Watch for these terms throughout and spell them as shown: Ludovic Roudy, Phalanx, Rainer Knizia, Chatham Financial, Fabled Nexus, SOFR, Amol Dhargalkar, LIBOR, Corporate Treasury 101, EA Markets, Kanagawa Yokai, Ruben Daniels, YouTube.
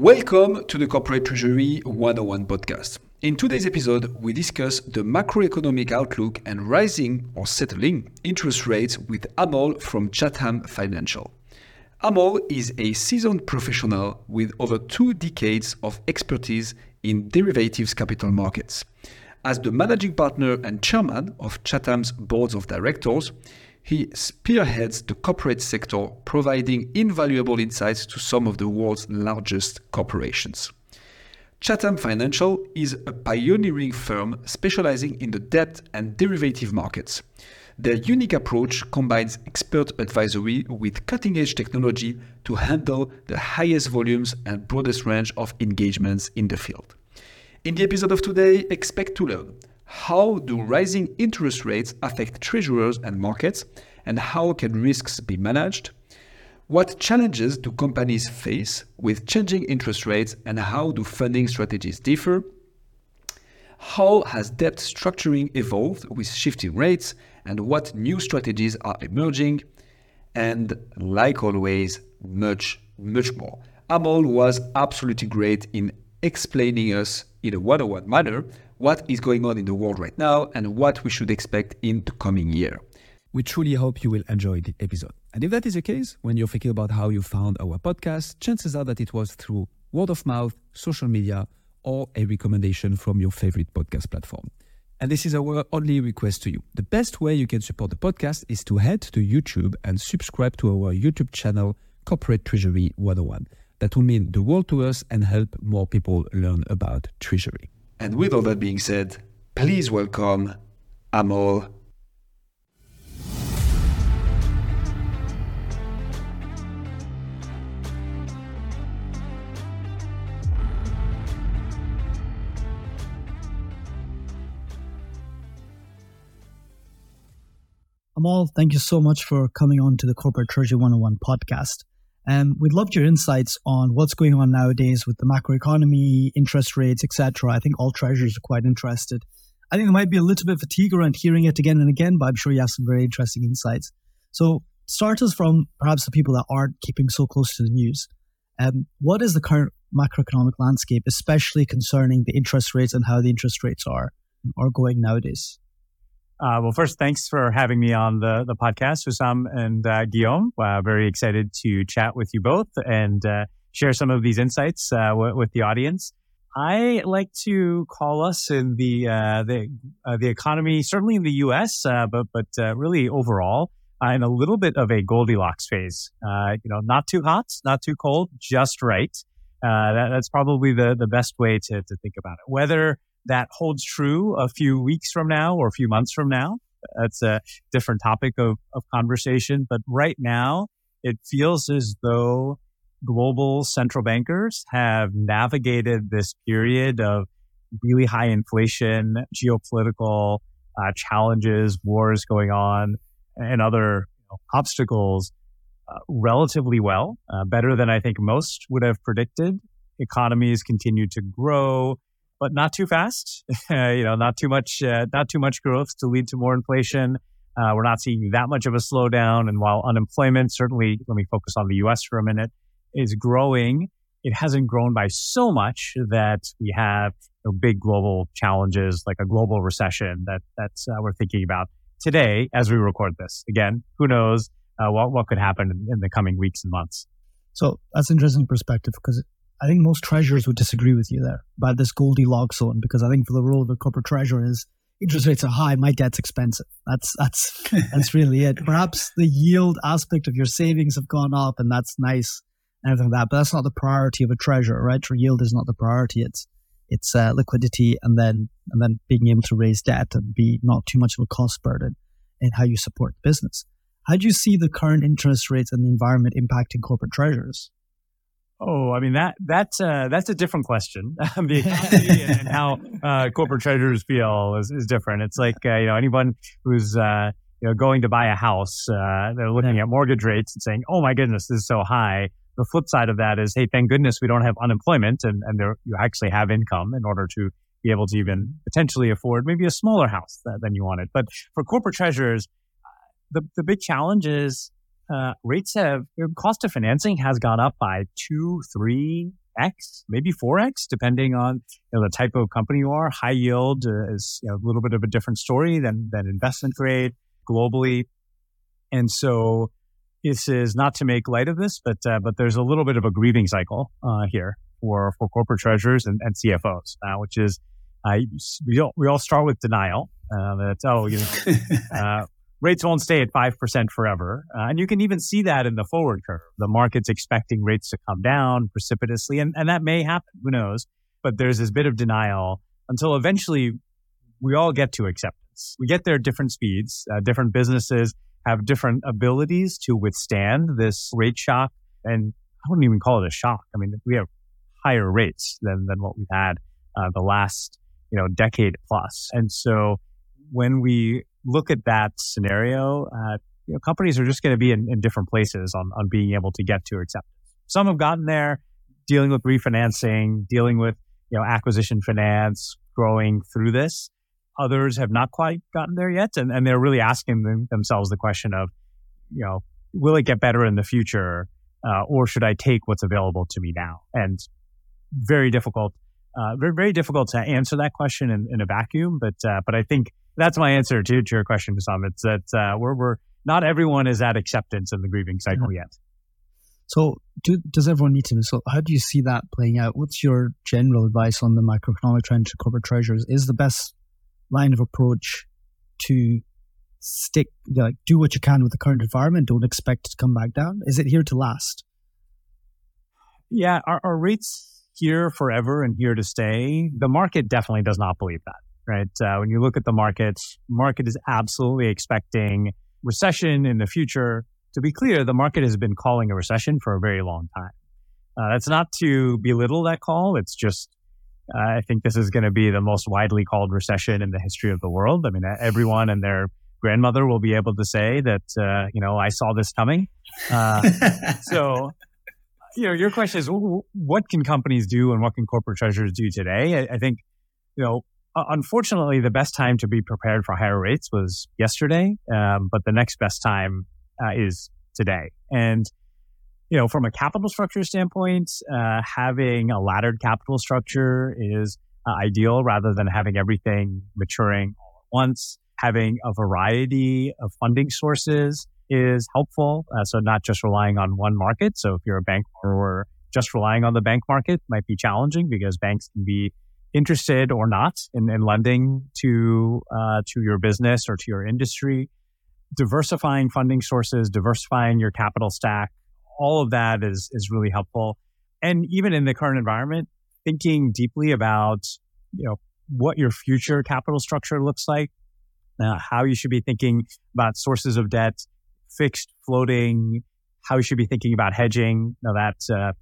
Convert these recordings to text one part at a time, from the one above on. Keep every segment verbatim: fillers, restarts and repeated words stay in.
Welcome to the Corporate Treasury one oh one podcast. In today's episode, we discuss the macroeconomic outlook and rising or settling interest rates with Amol from Chatham Financial. Amol is a seasoned professional with over two decades of expertise in derivatives capital markets. As the managing partner and chairman of Chatham's board of directors, he spearheads the corporate sector, providing invaluable insights to some of the world's largest corporations. Chatham Financial is a pioneering firm specializing in the debt and derivative markets. Their unique approach combines expert advisory with cutting-edge technology to handle the highest volumes and broadest range of engagements in the field. In the episode of today, expect to learn how do rising interest rates affect treasurers and markets, and how can risks be managed? What challenges do companies face with changing interest rates, and how do funding strategies differ? How has debt structuring evolved with shifting rates, and what new strategies are emerging? And like always, much, much more. Amol was absolutely great in explaining us in a one-on-one manner what is going on in the world right now and what we should expect in the coming year. We truly hope you will enjoy the episode. And if that is the case, when you're thinking about how you found our podcast, chances are that it was through word of mouth, social media, or a recommendation from your favorite podcast platform. And this is our only request to you. The best way you can support the podcast is to head to YouTube and subscribe to our YouTube channel, Corporate Treasury one oh one. That will mean the world to us and help more people learn about treasury. And with all that being said, please welcome Amol. Amol, thank you so much for coming on to the Corporate Treasury one oh one podcast. Um, we'd love your insights on what's going on nowadays with the macroeconomy, interest rates, et cetera. I think all treasurers are quite interested. I think there might be a little bit of fatigue around hearing it again and again, but I'm sure you have some very interesting insights. So start us from perhaps the people that aren't keeping so close to the news. Um, what is the current macroeconomic landscape, especially concerning the interest rates and how the interest rates are, are going nowadays? Uh, well, first, thanks for having me on the, the podcast, Hussam and uh, Guillaume. Uh, very excited to chat with you both and uh, share some of these insights uh, w- with the audience. I like to call us in the uh, the, uh, the economy, certainly in the U S, uh, but but uh, really overall, uh, in a little bit of a Goldilocks phase. Uh, you know, not too hot, not too cold, just right. Uh, that, that's probably the, the best way to to think about it. Whether that holds true a few weeks from now or a few months from now, that's a different topic of, of conversation. But right now, it feels as though global central bankers have navigated this period of really high inflation, geopolitical uh, challenges, wars going on, and other you know, obstacles uh, relatively well, uh, better than I think most would have predicted. Economies continue to grow, but not too fast, uh, you know, not too much, uh, not too much growth to lead to more inflation. Uh, we're not seeing that much of a slowdown. And while unemployment, certainly, let me focus on the U S for a minute, is growing, it hasn't grown by so much that we have you know, big global challenges like a global recession that that's uh, we're thinking about today as we record this. Again, who knows uh, what what could happen in, in the coming weeks and months. So that's an interesting perspective because I think most treasurers would disagree with you there about this Goldilocks zone, because I think for the role of the corporate treasurer is interest rates are high, my debt's expensive. That's that's that's really it. Perhaps the yield aspect of your savings have gone up and that's nice and everything like that, but that's not the priority of a treasurer, right? Your yield is not the priority. It's it's uh, liquidity and then and then being able to raise debt and be not too much of a cost burden in how you support the business. How do you see the current interest rates and the environment impacting corporate treasurers? Oh, I mean, that that's, uh, that's a different question. The economy and how uh, corporate treasurers feel is, is different. It's like, uh, you know, anyone who's uh, you know going to buy a house, uh, they're looking yeah. at mortgage rates and saying, oh, my goodness, this is so high. The flip side of that is, hey, thank goodness we don't have unemployment and, and there, you actually have income in order to be able to even potentially afford maybe a smaller house that, than you wanted. But for corporate treasurers, the, the big challenge is, Uh, rates have, cost of financing has gone up by two, three, X, maybe four X, depending on you know, the type of company you are. High yield is you know, a little bit of a different story than, than investment grade globally. And so this is not to make light of this, but uh, but there's a little bit of a grieving cycle uh, here for, for corporate treasurers and, and C F Os, uh, which is uh, we, all, we all start with denial. Uh, that's, oh, you know, uh, rates won't stay at five percent forever. Uh, and you can even see that in the forward curve. The market's expecting rates to come down precipitously, and, and that may happen. Who knows? But there's this bit of denial until eventually we all get to acceptance. We get there at different speeds, uh, different businesses have different abilities to withstand this rate shock. And I wouldn't even call it a shock. I mean, we have higher rates than, than what we've had uh, the last you know decade plus. And so when we look at that scenario, uh, you know, companies are just going to be in, in different places on, on being able to get to acceptance. Some have gotten there, dealing with refinancing, dealing with you know acquisition finance, growing through this. Others have not quite gotten there yet, and, and they're really asking them, themselves the question of, you know, will it get better in the future, uh, or should I take what's available to me now? And very difficult, uh, very very difficult to answer that question in, in a vacuum. But uh, but I think that's my answer to, to your question, Sam. It's that uh, we're we're not everyone is at acceptance in the grieving cycle yeah. yet. So do, does everyone need to? So how do you see that playing out? What's your general advice on the macroeconomic trend to corporate treasurers? Is the best line of approach to stick, like do what you can with the current environment, don't expect it to come back down? Is it here to last? Yeah, are, are rates here forever and here to stay? The market definitely does not believe that, right? Uh, when you look at the markets, market is absolutely expecting recession in the future. To be clear, the market has been calling a recession for a very long time. Uh, that's not to belittle that call. It's just Uh, I think this is going to be the most widely called recession in the history of the world. I mean, everyone and their grandmother will be able to say that, uh, you know, I saw this coming. Uh, so, you know, your question is, what can companies do and what can corporate treasurers do today? I, I think, you know, unfortunately, the best time to be prepared for higher rates was yesterday, um, but the next best time uh, is today. And You know, from a capital structure standpoint, uh, having a laddered capital structure is uh, ideal rather than having everything maturing all at once. Having a variety of funding sources is helpful. Uh, so not just relying on one market. So if you're a bank borrower, just relying on the bank market might be challenging because banks can be interested or not in, in lending to uh, to your business or to your industry. Diversifying funding sources, diversifying your capital stack. All of that is is really helpful. And even in the current environment, thinking deeply about you know what your future capital structure looks like, uh, how you should be thinking about sources of debt, fixed, floating, how you should be thinking about hedging. Now that, uh,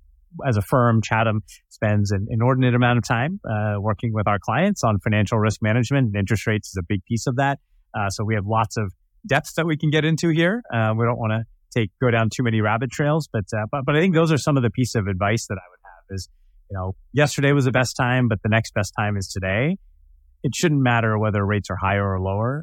as a firm, Chatham spends an inordinate amount of time uh, working with our clients on financial risk management. And interest rates is a big piece of that. Uh, so we have lots of depths that we can get into here. Uh, we don't want to Take go down too many rabbit trails, but, uh, but but I think those are some of the pieces of advice that I would have. Is you know yesterday was the best time, but the next best time is today. It shouldn't matter whether rates are higher or lower.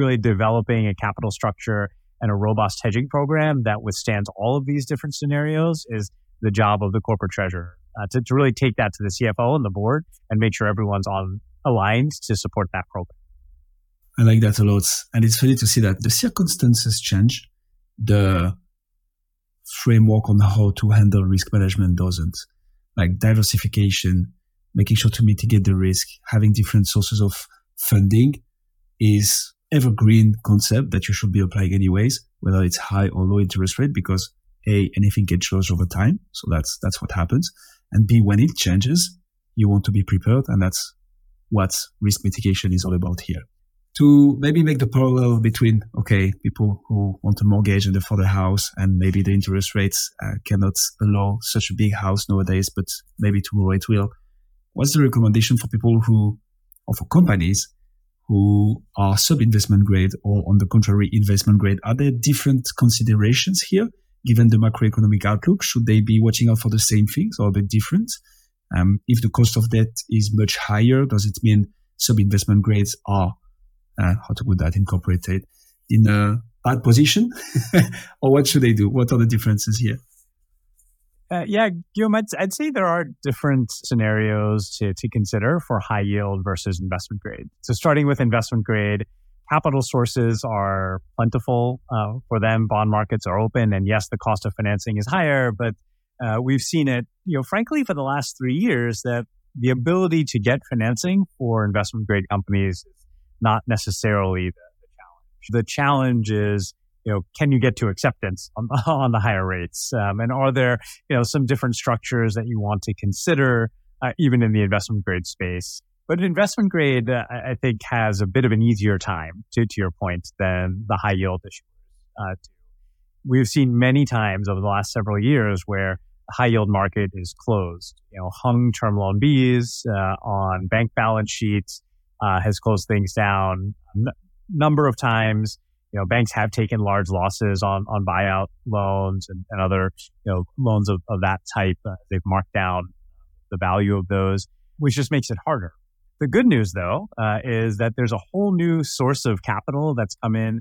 Really developing a capital structure and a robust hedging program that withstands all of these different scenarios is the job of the corporate treasurer. Uh, to to really take that to the C F O and the board and make sure everyone's on aligned to support that program. I like that a lot, and it's funny to see that the circumstances change. The framework on how to handle risk management doesn't. Like diversification, making sure to mitigate the risk, having different sources of funding is evergreen concept that you should be applying anyways, whether it's high or low interest rate, because A, anything can change over time. So that's that's what happens. And B, when it changes, you want to be prepared. And that's what risk mitigation is all about here. To maybe make the parallel between, okay, people who want a mortgage and afford a house and maybe the interest rates uh, cannot allow such a big house nowadays, but maybe tomorrow it will. What's the recommendation for people who, or for companies who are sub-investment grade or on the contrary investment grade? Are there different considerations here given the macroeconomic outlook? Should they be watching out for the same things or a bit different? Um, if the cost of debt is much higher, does it mean sub-investment grades are Uh, how to put that, incorporated in a bad position? Or what should they do? What are the differences here? Uh, yeah, Guillaume, I'd, I'd say there are different scenarios to, to consider for high yield versus investment grade. So starting with investment grade, capital sources are plentiful uh, for them. Bond markets are open. And yes, the cost of financing is higher, but uh, we've seen it, you know, frankly, for the last three years that the ability to get financing for investment grade companies is not necessarily the, the challenge. The challenge is, you know, can you get to acceptance on, on the higher rates? Um, and are there, you know, some different structures that you want to consider, uh, even in the investment grade space? But investment grade, uh, I think, has a bit of an easier time, to, to your point, than the high yield issuers. Uh, we've seen many times over the last several years where the high yield market is closed. You know, hung term loan Bs uh, on bank balance sheets uh, has closed things down a n- number of times. You know, banks have taken large losses on, on buyout loans and, and other, you know, loans of, of that type. Uh, they've marked down the value of those, which just makes it harder. The good news, though, uh, is that there's a whole new source of capital that's come in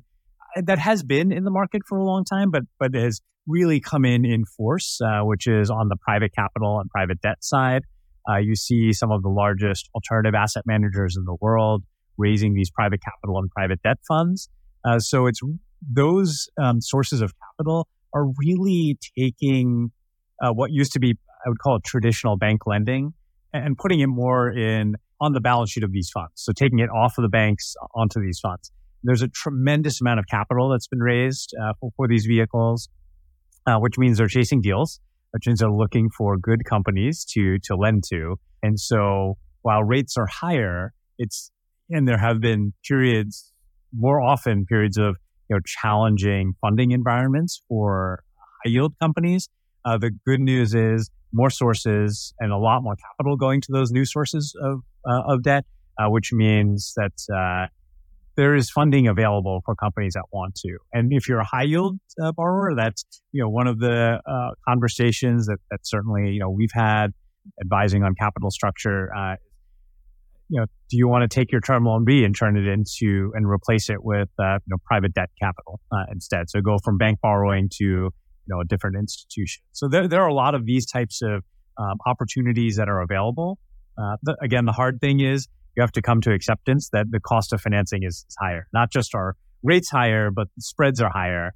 that has been in the market for a long time, but, but has really come in in force, uh, which is on the private capital and private debt side. Uh, you see some of the largest alternative asset managers in the world raising these private capital and private debt funds. Uh, so it's those um, sources of capital are really taking uh, what used to be, I would call it traditional bank lending, and putting it more in on the balance sheet of these funds. So taking it off of the banks onto these funds. There's a tremendous amount of capital that's been raised uh, for, for these vehicles, uh, which means they're chasing deals, which means they're looking for good companies to to lend to. And so while rates are higher, it's and there have been periods. More often periods of, you know, challenging funding environments for high yield companies. Uh, the good news is more sources and a lot more capital going to those new sources of uh, of debt, uh, which means that uh, there is funding available for companies that want to. And if you're a high yield uh, borrower, that's, you know, one of the uh, conversations that that certainly, you know, we've had advising on capital structure. Uh, You know, do you want to take your term loan B and turn it into and replace it with uh, you know, private debt capital uh, instead? So go from bank borrowing to, you know, a different institution. So there there are a lot of these types of um, opportunities that are available. Uh, the, again, the hard thing is you have to come to acceptance that the cost of financing is, is higher. Not just our rates higher, but spreads are higher.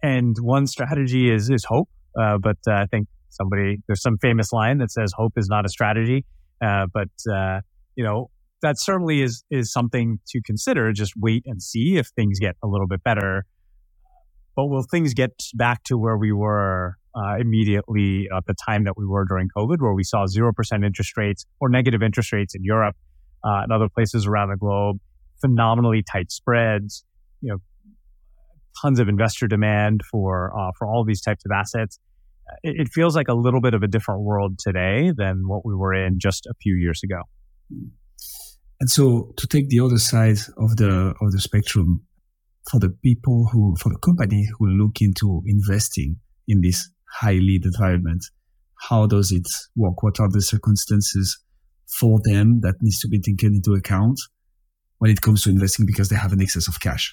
And one strategy is is hope. Uh, but uh, I think somebody there's some famous line that says hope is not a strategy. Uh, but uh, You know, that certainly is is something to consider. Just wait and see if things get a little bit better. But will things get back to where we were uh, immediately at the time that we were during COVID, where we saw zero percent interest rates or negative interest rates in Europe uh, and other places around the globe, phenomenally tight spreads, you know, tons of investor demand for, uh, for all these types of assets? It, it feels like a little bit of a different world today than what we were in just a few years ago. And so, to take the other side of the of the spectrum, for the people who, for the company who look into investing in this highly environment, how does it work? What are the circumstances for them that needs to be taken into account when it comes to investing because they have an excess of cash?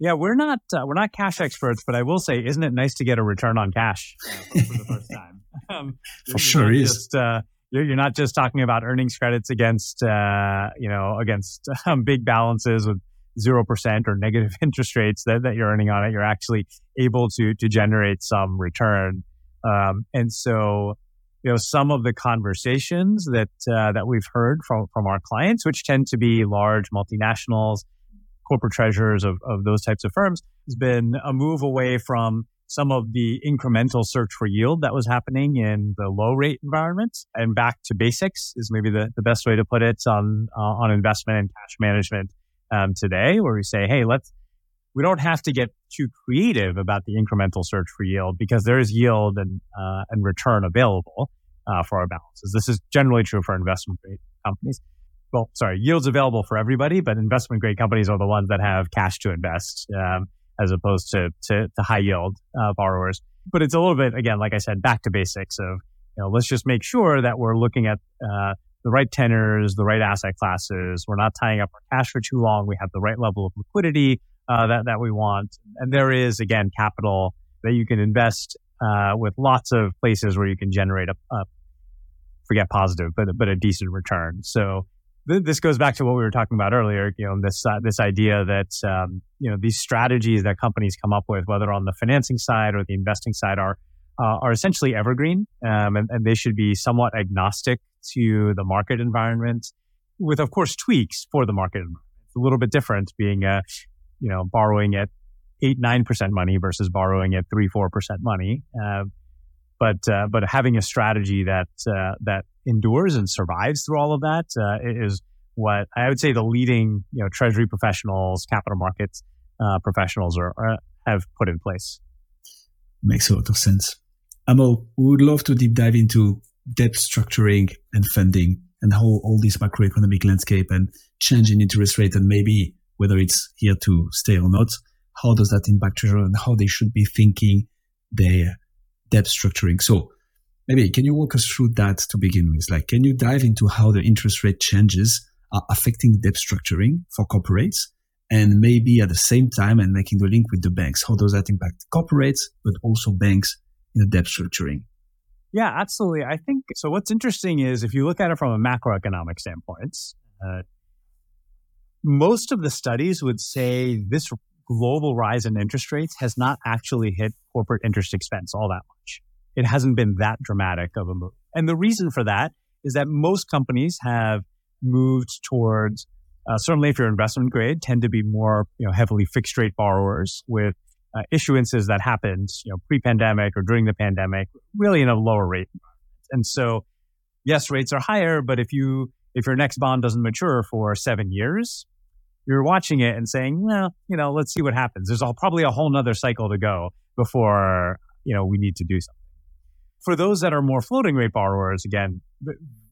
Yeah, we're not uh, we're not cash experts, but I will say, isn't it nice to get a return on cash uh, for the first time? Um, for sure is. Just, uh, You're not just talking about earnings credits against, uh, you know, against um, big balances with zero percent or negative interest rates that, that you're earning on it. You're actually able to to generate some return, um, and so, you know, some of the conversations that uh, that we've heard from from our clients, which tend to be large multinationals, corporate treasurers of of those types of firms, has been a move away from some of the incremental search for yield that was happening in the low rate environments, and back to basics is maybe the, the best way to put it on uh, on investment and cash management um, today, where we say, hey, let's we don't have to get too creative about the incremental search for yield because there is yield and uh, and return available uh, for our balances. This is generally true for investment grade companies. Well, sorry, yield's available for everybody, but investment grade companies are the ones that have cash to invest. Um, as opposed to, to, to high yield uh, borrowers. But it's a little bit, again, like I said, back to basics of, you know, let's just make sure that we're looking at uh, the right tenors, the right asset classes. We're not tying up our cash for too long. We have the right level of liquidity uh, that, that we want. And there is, again, capital that you can invest uh, with lots of places where you can generate a, a forget positive, but but a decent return. So th- this goes back to what we were talking about earlier. You know, this uh, this idea that um, you know these strategies that companies come up with, whether on the financing side or the investing side, are uh, are essentially evergreen, um, and, and they should be somewhat agnostic to the market environment, with of course tweaks for the market environment. It's a little bit different being a you know borrowing at eight nine percent money versus borrowing at three four percent money. Uh, But uh, but having a strategy that uh, that endures and survives through all of that uh, is what I would say the leading you know treasury professionals, capital markets uh, professionals are, are have put in place. Makes a lot of sense. Amo, we would love to deep dive into debt structuring and funding and how all this macroeconomic landscape and change in interest rate and maybe whether it's here to stay or not. How does that impact treasury and how they should be thinking their debt structuring? So maybe can you walk us through that to begin with? Like, can you dive into how the interest rate changes are affecting debt structuring for corporates and maybe at the same time and making the link with the banks? How does that impact corporates, but also banks in the debt structuring? Yeah, absolutely. I think, so what's interesting is if you look at it from a macroeconomic standpoint, uh, most of the studies would say this global rise in interest rates has not actually hit corporate interest expense all that much. It hasn't been that dramatic of a move. And the reason for that is that most companies have moved towards, uh, certainly if you're investment grade, tend to be more you know, heavily fixed rate borrowers with uh, issuances that happened you know, pre-pandemic or during the pandemic, really in a lower rate environment. And so, yes, rates are higher, but if you if your next bond doesn't mature for seven years, you're watching it and saying, well, you know, let's see what happens. There's all, probably a whole nother cycle to go before, you know, we need to do something. For those that are more floating rate borrowers, again,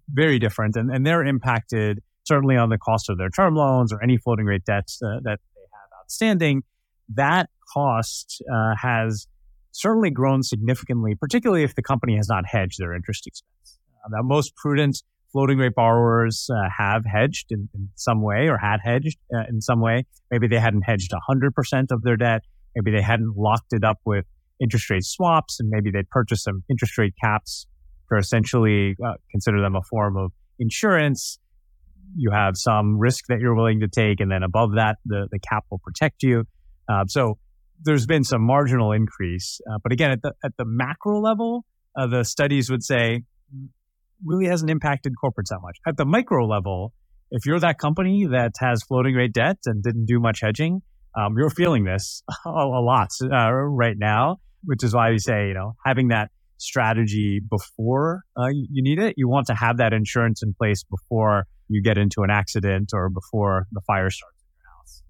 very different. And, and they're impacted certainly on the cost of their term loans or any floating rate debts uh, that they have outstanding. That cost uh, has certainly grown significantly, particularly if the company has not hedged their interest expense. Uh, now, most prudent floating rate borrowers uh, have hedged in, in some way or had hedged uh, in some way. Maybe they hadn't hedged one hundred percent of their debt. Maybe they hadn't locked it up with interest rate swaps, and maybe they'd purchased some interest rate caps for essentially uh, consider them a form of insurance. You have some risk that you're willing to take, and then above that, the, the cap will protect you. Uh, so there's been some marginal increase. Uh, but again, at the, at the macro level, uh, the studies would say, really hasn't impacted corporates that much. At the micro level, if you're that company that has floating rate debt and didn't do much hedging, um, you're feeling this a, a lot uh, right now, which is why we say, you know, having that strategy before uh, you need it, you want to have that insurance in place before you get into an accident or before the fire starts in your house.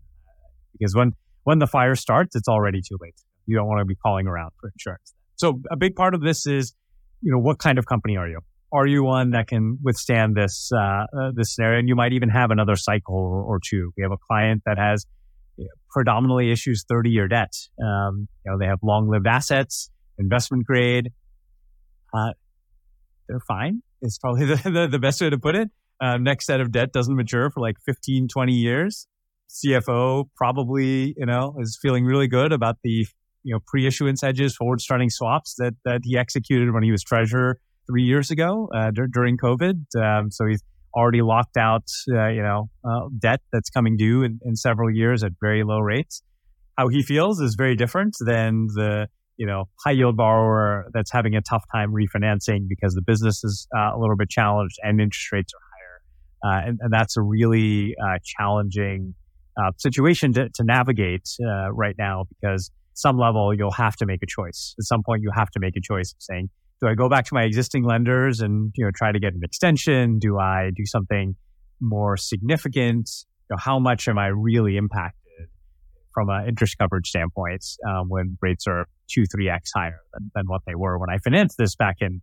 Because when, when the fire starts, it's already too late. You don't want to be calling around for insurance. So a big part of this is, you know, what kind of company are you? Are you one that can withstand this uh, uh, this scenario? And you might even have another cycle or, or two. We have a client that has you know, predominantly issues thirty-year debt. Um, you know, they have long-lived assets, investment grade. Uh, they're fine. It's probably the, the, the best way to put it. Uh, next set of debt doesn't mature for like fifteen, twenty years. C F O probably you know is feeling really good about the you know pre-issuance hedges, forward-starting swaps that that he executed when he was treasurer three years ago uh, d- during COVID. Um, so he's already locked out, uh, you know, uh, debt that's coming due in, in several years at very low rates. How he feels is very different than the, you know, high yield borrower that's having a tough time refinancing because the business is uh, a little bit challenged and interest rates are higher. Uh, and, and that's a really uh, challenging uh, situation to, to navigate uh, right now, because at some level you'll have to make a choice. At some point you have to make a choice of saying, do I go back to my existing lenders and you know try to get an extension? Do I do something more significant? You know, how much am I really impacted from an interest coverage standpoint um, when rates are two, three x higher than, than what they were when I financed this back in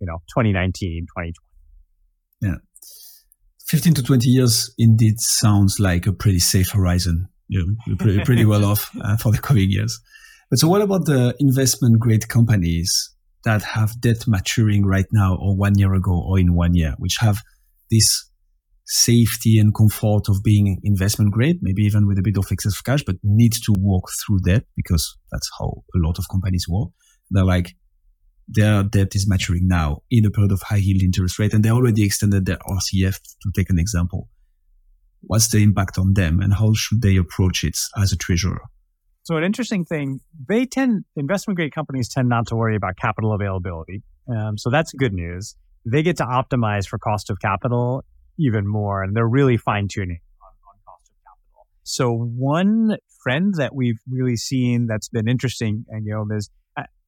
you know twenty nineteen, twenty twenty? Yeah, fifteen to twenty years indeed sounds like a pretty safe horizon. Yeah, you're pretty, pretty well off uh, for the coming years. But so, what about the investment grade companies that have debt maturing right now or one year ago or in one year, which have this safety and comfort of being investment grade, maybe even with a bit of excess cash, but needs to walk through debt because that's how a lot of companies work. They're like, their debt is maturing now in a period of high yield interest rate, and they already extended their R C F, to take an example. What's the impact on them, and how should they approach it as a treasurer? So an interesting thing, they tend, investment-grade companies tend not to worry about capital availability. Um, so that's good news. They get to optimize for cost of capital even more, and they're really fine-tuning on, on cost of capital. So one trend that we've really seen that's been interesting, and Guillaume, is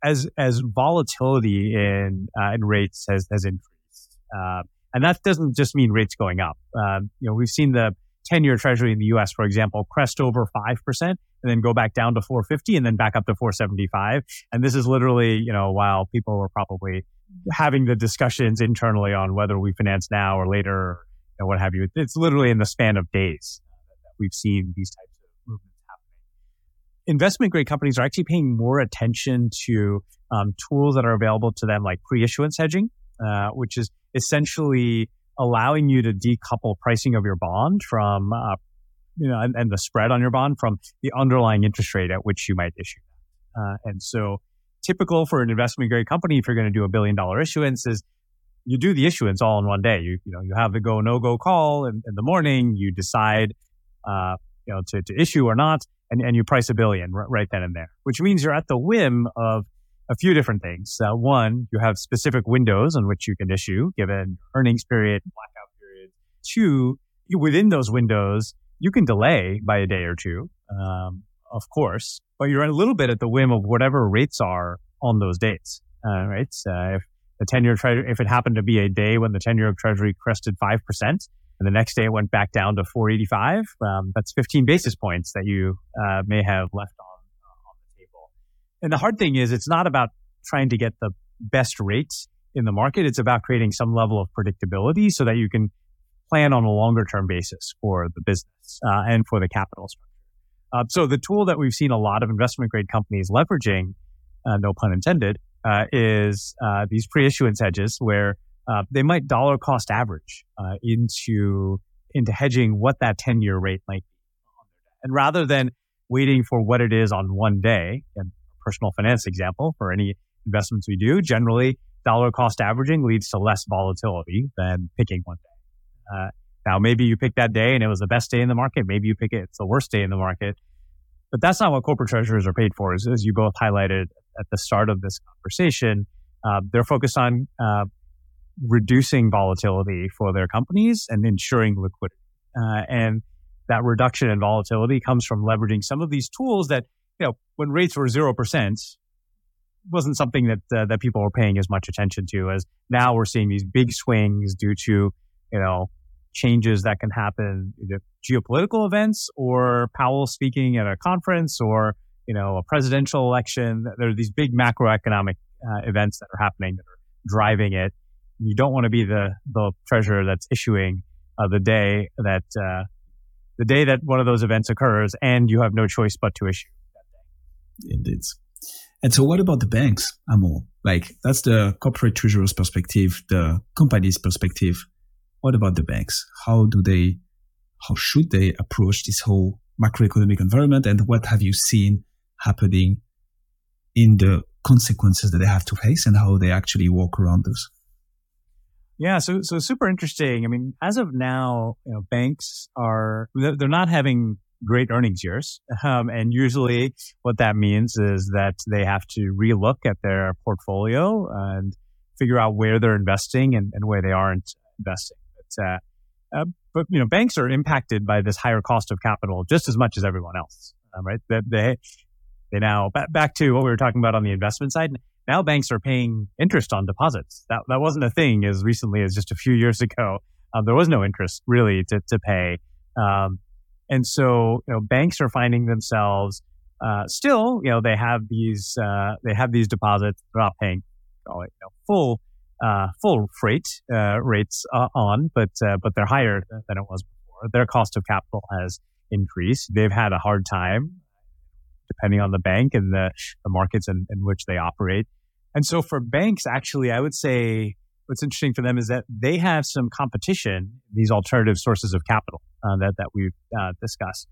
as as volatility in uh, in rates has has increased, uh, and that doesn't just mean rates going up. Um, you know, we've seen the ten-year Treasury in the U S, for example, crest over five percent, and then go back down to four fifty, and then back up to four seventy-five. And this is literally, you know, while people were probably having the discussions internally on whether we finance now or later, or, you know, what have you. It's literally in the span of days that we've seen these types of movements. Investment-grade companies are actually paying more attention to um, tools that are available to them, like pre-issuance hedging, uh, which is essentially allowing you to decouple pricing of your bond from, uh, you know, and, and the spread on your bond from the underlying interest rate at which you might issue. Uh, and so, typical for an investment-grade company, if you're going to do a billion-dollar issuance, is you do the issuance all in one day. You you know you have the go no go call in, in the morning. You decide uh, you know to, to issue or not. And, and you price a billion right then and there, which means you're at the whim of a few different things. Uh, one, you have specific windows in which you can issue, given earnings period, blackout period. Two, within those windows, you can delay by a day or two, um, of course, but you're a little bit at the whim of whatever rates are on those dates, uh, right? So if the ten-year treasury, if it happened to be a day when the ten-year treasury crested five percent, and the next day it went back down to four eighty-five. Um, that's fifteen basis points that you uh, may have left on uh, on the table. And the hard thing is, it's not about trying to get the best rates in the market. It's about creating some level of predictability so that you can plan on a longer term basis for the business uh, and for the capital structure. Uh, so the tool that we've seen a lot of investment grade companies leveraging, uh, no pun intended, uh, is uh, these pre-issuance hedges, where Uh, they might dollar cost average uh, into into hedging what that ten-year rate might be. And rather than waiting for what it is on one day, and personal finance example, for any investments we do, generally dollar cost averaging leads to less volatility than picking one day. Uh, now, maybe you pick that day and it was the best day in the market. Maybe you pick it, it's the worst day in the market. But that's not what corporate treasurers are paid for. As, as you both highlighted at the start of this conversation, uh, they're focused on Uh, reducing volatility for their companies and ensuring liquidity. Uh, and that reduction in volatility comes from leveraging some of these tools that, you know, when rates were zero percent, wasn't something that uh, that people were paying as much attention to as now we're seeing these big swings due to, you know, changes that can happen, either geopolitical events or Powell speaking at a conference or, you know, a presidential election. There are these big macroeconomic uh, events that are happening that are driving it. You don't want to be the, the treasurer that's issuing uh, the day that uh, the day that one of those events occurs, and you have no choice but to issue that day. Indeed. And so, what about the banks, Amol? Like, that's the corporate treasurer's perspective, the company's perspective. What about the banks? How do they? How should they approach this whole macroeconomic environment? And what have you seen happening in the consequences that they have to face, and how they actually walk around those? Yeah, so so super interesting. I mean, as of now, you know, banks are, they're not having great earnings years. Um, and usually what that means is that they have to relook at their portfolio and figure out where they're investing and, and where they aren't investing. But, uh, uh, but, you know, banks are impacted by this higher cost of capital just as much as everyone else, right? They, they, they now, back to what we were talking about on the investment side, now banks are paying interest on deposits. That that wasn't a thing as recently as just a few years ago. Um, there was no interest really to to pay, um, and so you know banks are finding themselves uh, still. You know they have these uh, they have these deposits. They're not paying you know, full uh, full freight uh, rates uh, on, but uh, but they're higher than it was before. Their cost of capital has increased. They've had a hard time, depending on the bank and the the markets in, in which they operate. And so for banks, actually, I would say what's interesting for them is that they have some competition, these alternative sources of capital uh, that, that we've uh, discussed.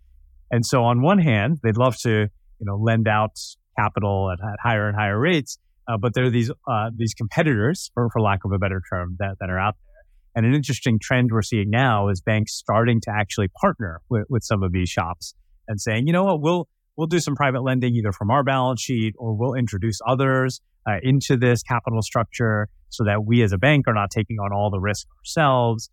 And so on one hand, they'd love to you know lend out capital at, at higher and higher rates. Uh, but there are these uh, these competitors, or for lack of a better term, that, that are out there. And an interesting trend we're seeing now is banks starting to actually partner with, with some of these shops and saying, you know what, we'll we'll do some private lending either from our balance sheet, or we'll introduce others uh, into this capital structure so that we as a bank are not taking on all the risk ourselves.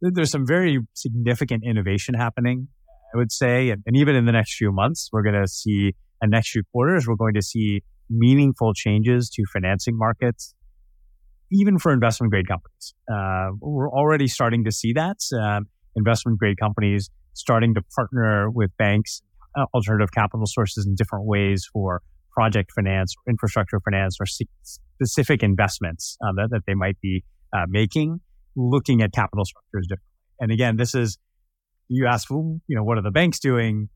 There's some very significant innovation happening, I would say. And, and even in the next few months, we're going to see, and next few quarters, we're going to see meaningful changes to financing markets, even for investment grade companies. Uh, we're already starting to see that. Um, investment grade companies starting to partner with banks, uh, alternative capital sources in different ways for project finance, or infrastructure finance, or c- specific investments uh, that, that they might be uh, making, looking at capital structures differently. And again, this is, you ask, well, you know, what are the banks doing?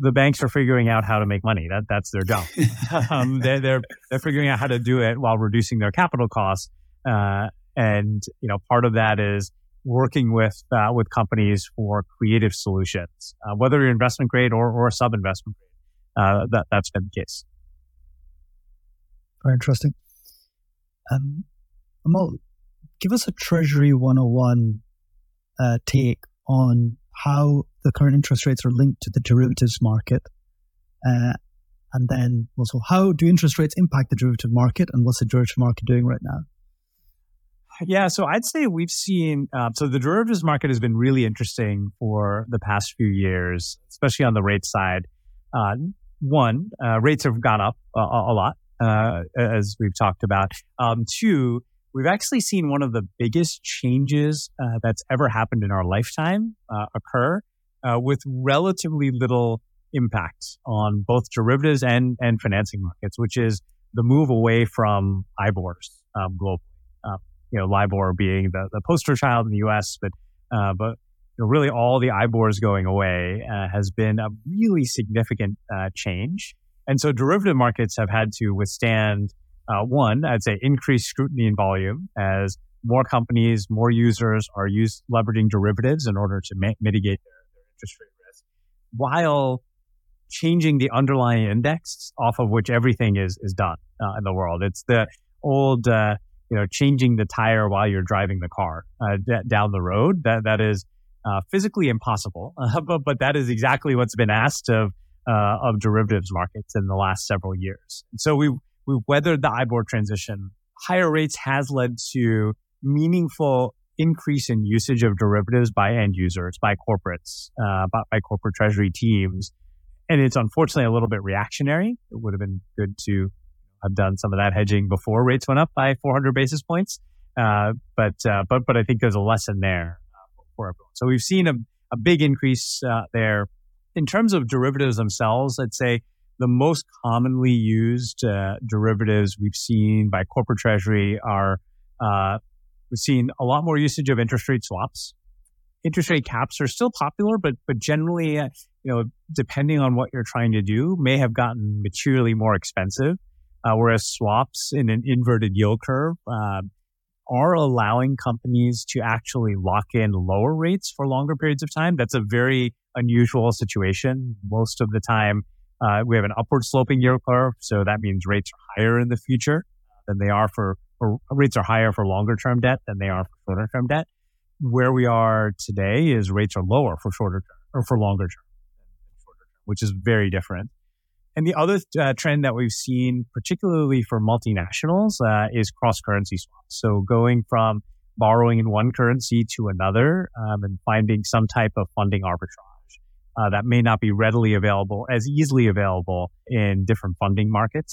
The banks are figuring out how to make money. That that's their job. um, they're, they're they're figuring out how to do it while reducing their capital costs. Uh, and you know, part of that is working with uh, with companies for creative solutions, uh, whether you're investment grade or or sub investment grade. Uh, that that's been the case. Very interesting. Um, Amol, give us a Treasury one oh one uh, take on how the current interest rates are linked to the derivatives market. Uh, and then also, how do interest rates impact the derivative market, and what's the derivative market doing right now? Yeah, so I'd say we've seen, uh, so the derivatives market has been really interesting for the past few years, especially on the rate side. Uh, one, uh, rates have gone up a, a lot, uh, as we've talked about. Um, two, we've actually seen one of the biggest changes uh, that's ever happened in our lifetime uh, occur uh, with relatively little impact on both derivatives and, and financing markets, which is the move away from I B O Rs um, globally. Uh, you know, LIBOR being the, the poster child in the U S, but uh, but you know, really all the I B O Rs going away uh, has been a really significant uh, change. And so derivative markets have had to withstand Uh, one, I'd say increased scrutiny and volume as more companies, more users are use, leveraging derivatives in order to ma- mitigate their, their interest rate risk, while changing the underlying index off of which everything is is done uh, in the world. It's the old, uh, you know, changing the tire while you're driving the car uh, d- down the road. That that is uh, physically impossible, uh, but but that is exactly what's been asked of uh, of derivatives markets in the last several years. And so we. We've weathered the I B O R transition. Higher rates has led to meaningful increase in usage of derivatives by end users, by corporates, uh, by, by corporate treasury teams. And it's unfortunately a little bit reactionary. It would have been good to have done some of that hedging before rates went up by four hundred basis points. Uh, but, uh, but, but I think there's a lesson there uh, for everyone. So we've seen a, a big increase uh, there. In terms of derivatives themselves, I'd say the most commonly used uh, derivatives we've seen by corporate treasury are, uh, we've seen a lot more usage of interest rate swaps. Interest rate caps are still popular, but but generally, uh, you know, depending on what you're trying to do, may have gotten materially more expensive. Uh, whereas swaps in an inverted yield curve uh, are allowing companies to actually lock in lower rates for longer periods of time. That's a very unusual situation. Most of the time, Uh, we have an upward sloping yield curve, so that means rates are higher in the future than they are for, or rates are higher for longer term debt than they are for shorter term debt. Where we are today is rates are lower for shorter term, or for longer term, which is very different. And the other uh, trend that we've seen, particularly for multinationals, uh, is cross-currency swaps. So going from borrowing in one currency to another um, and finding some type of funding arbitrage. Uh, that may not be readily available, as easily available in different funding markets.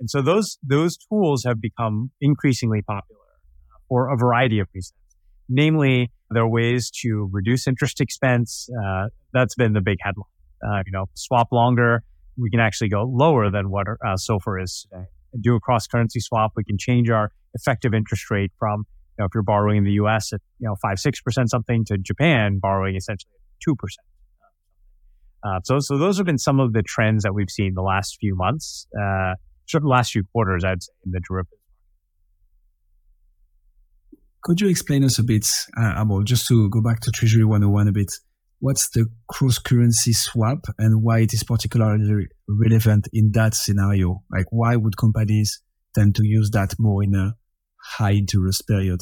And so those those tools have become increasingly popular for a variety of reasons. Namely, there are ways to reduce interest expense. Uh, that's been the big headline. Uh, you know, swap longer, we can actually go lower than what uh, SOFR is today. And do a cross-currency swap, we can change our effective interest rate from, you know, if you're borrowing in the U S at, you know, five, six percent something, to Japan borrowing essentially at two percent. Uh, so, so those have been some of the trends that we've seen the last few months, uh, sort of last few quarters, I'd say, in the derivatives. Could you explain us a bit, uh, Amol, just to go back to Treasury one oh one a bit, what's the cross-currency swap and why it is particularly relevant in that scenario? Like, why would companies tend to use that more in a high interest period.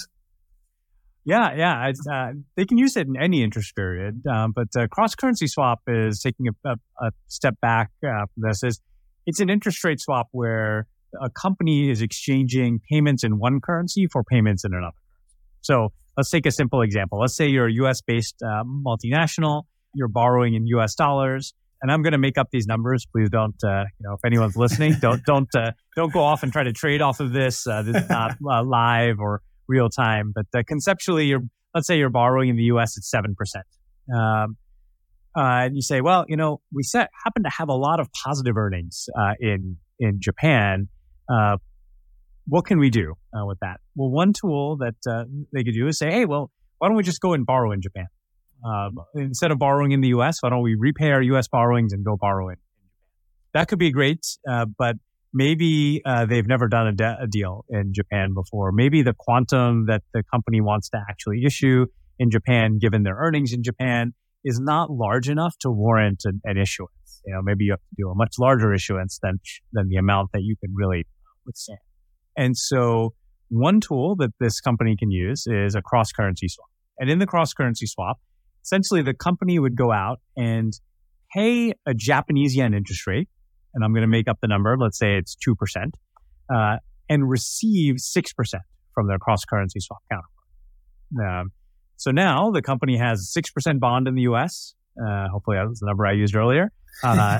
Yeah, yeah. Uh, they can use it in any interest period, um, but uh, cross-currency swap is taking a, a, a step back uh, from this. It's, it's an interest rate swap where a company is exchanging payments in one currency for payments in another. So let's take a simple example. Let's say you're a U S-based uh, multinational. You're borrowing in U S dollars, and I'm going to make up these numbers. Please don't, uh, you know, if anyone's listening, don't don't uh, don't go off and try to trade off of this. Uh, this is not uh, live or real time, but uh, conceptually, you're let's say you're borrowing in the U S at seven percent, um, uh, and you say, well, you know, we set, happen to have a lot of positive earnings uh, in in Japan. Uh, what can we do uh, with that? Well, one tool that uh, they could do is say, hey, well, why don't we just go and borrow in Japan uh, instead of borrowing in the U S? Why don't we repay our U S borrowings and go borrow it? That could be great, uh, but Maybe uh, they've never done a, de- a deal in Japan before. Maybe the quantum that the company wants to actually issue in Japan, given their earnings in Japan, is not large enough to warrant an, an issuance. You know, maybe you have to do a much larger issuance than than the amount that you can really withstand. And so, one tool that this company can use is a cross-currency swap. And in the cross-currency swap, essentially the company would go out and pay a Japanese yen interest rate. And I'm going to make up the number. Let's say it's two percent, uh, and receive six percent from their cross-currency swap counterpart. Um, so now the company has a six percent bond in the U S. Uh, hopefully that was the number I used earlier. Uh,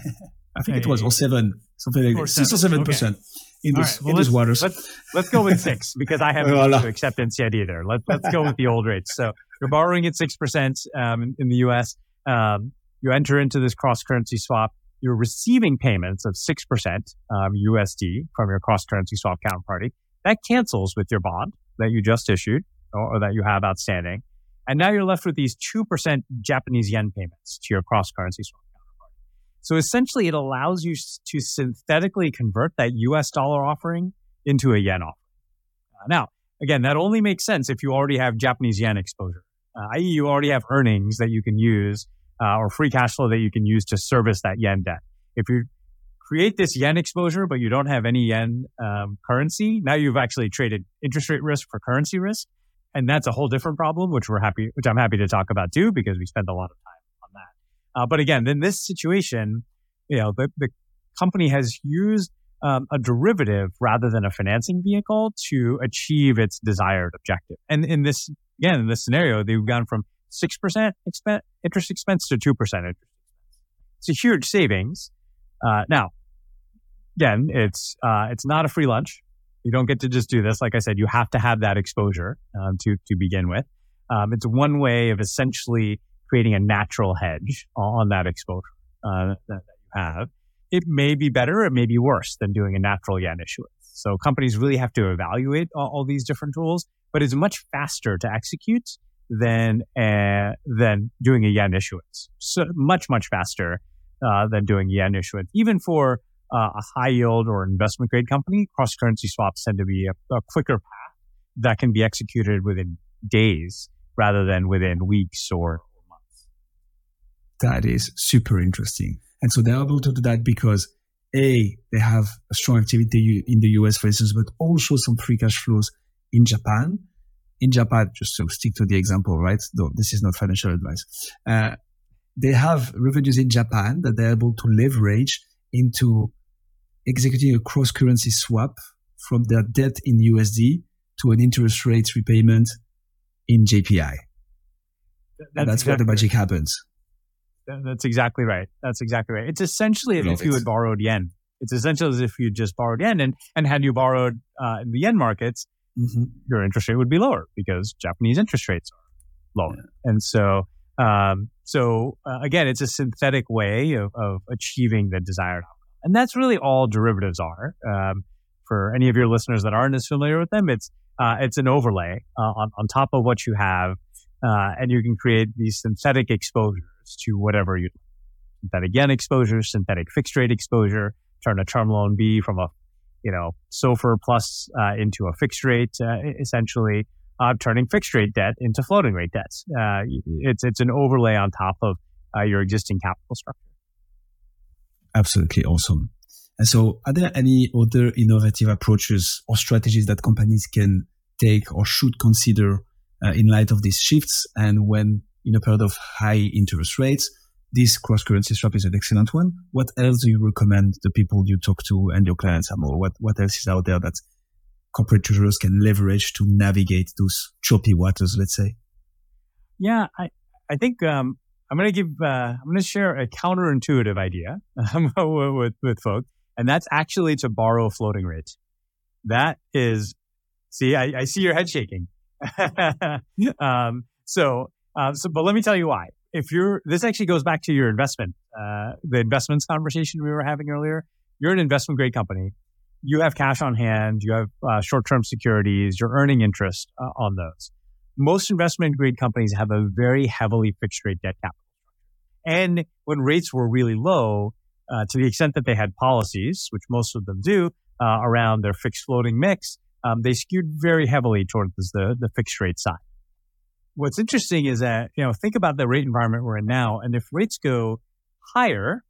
I think it was, or seven, something like that. six or seven percent okay. in those, right, well, in those let's, waters. Let's, let's go with six because I haven't voilà. used to acceptance yet either. Let's, let's go with the old rates. So you're borrowing at six percent um, in, in the U S. Um, you enter into this cross-currency swap. You're receiving payments of six percent um, U S D from your cross-currency swap counterparty. That cancels with your bond that you just issued or, or that you have outstanding. And now you're left with these two percent Japanese yen payments to your cross-currency swap counterparty. So essentially, it allows you to synthetically convert that U S dollar offering into a yen offering. Uh, now, again, that only makes sense if you already have Japanese yen exposure, uh, that is you already have earnings that you can use Uh, or free cash flow that you can use to service that yen debt. If you create this yen exposure, but you don't have any yen um, currency, now you've actually traded interest rate risk for currency risk. And that's a whole different problem, which we're happy, which I'm happy to talk about too, because we spend a lot of time on that. Uh, but again, in this situation, you know, the, the company has used um, a derivative rather than a financing vehicle to achieve its desired objective. And in this, again, in this scenario, they've gone from six percent expense, interest expense to two percent interest expense. It's a huge savings. Uh, now, again, it's uh, it's not a free lunch. You don't get to just do this. Like I said, you have to have that exposure um, to, to begin with. Um, it's one way of essentially creating a natural hedge on that exposure uh, that you have. It may be better, it may be worse than doing a natural yen issuance. So companies really have to evaluate all, all these different tools, but it's much faster to execute than uh, than doing a yen issuance. So much, much faster uh, than doing yen issuance. Even for uh, a high yield or investment grade company, cross-currency swaps tend to be a, a quicker path that can be executed within days rather than within weeks or months. That is super interesting. And so they're able to do that because A, they have a strong activity in the U S, for instance, but also some free cash flows in Japan. In Japan, just to stick to the example, right? No, this is not financial advice. Uh, they have revenues in Japan that they're able to leverage into executing a cross-currency swap from their debt in U S D to an interest rate repayment in J P I. That's, and that's exactly where the magic happens. That's exactly right. That's exactly right. It's essentially as Love if it. you had borrowed yen. It's essentially as if you just borrowed yen. And, and had you borrowed uh, in the yen markets, Mm-hmm. your interest rate would be lower because Japanese interest rates are lower. Yeah. And so, um, so uh, again, it's a synthetic way of, of achieving the desired outcome. And that's really all derivatives are. Um, for any of your listeners that aren't as familiar with them, it's uh, it's an overlay uh, on, on top of what you have, uh, and you can create these synthetic exposures to whatever you like. Synthetic yen exposure, synthetic fixed rate exposure, turn a term loan B from a You know, SOFR plus uh, into a fixed rate, uh, essentially uh, turning fixed rate debt into floating rate debts. Uh, it's it's an overlay on top of uh, your existing capital structure. Absolutely awesome. And so are there any other innovative approaches or strategies that companies can take or should consider uh, in light of these shifts? And when in a period of high interest rates, this cross-currency swap is an excellent one. What else do you recommend the people you talk to and your clients are more? What, what else is out there that corporate treasurers can leverage to navigate those choppy waters, let's say? Yeah, I, I think um, I'm going to give, uh, I'm going to share a counterintuitive idea with, with folks. And that's actually to borrow floating rates. That is, see, I, I see your head shaking. um, so, um, so, but let me tell you why. If you're, this actually goes back to your investment, uh, the investments conversation we were having earlier. You're an investment grade company. You have cash on hand. You have uh, short-term securities. You're earning interest uh, on those. Most investment grade companies have a very heavily fixed rate debt capital. And when rates were really low, uh, to the extent that they had policies, which most of them do, uh, around their fixed floating mix, um, they skewed very heavily towards the, the fixed rate side. What's interesting is that, you know, think about the rate environment we're in now. And if rates go higher,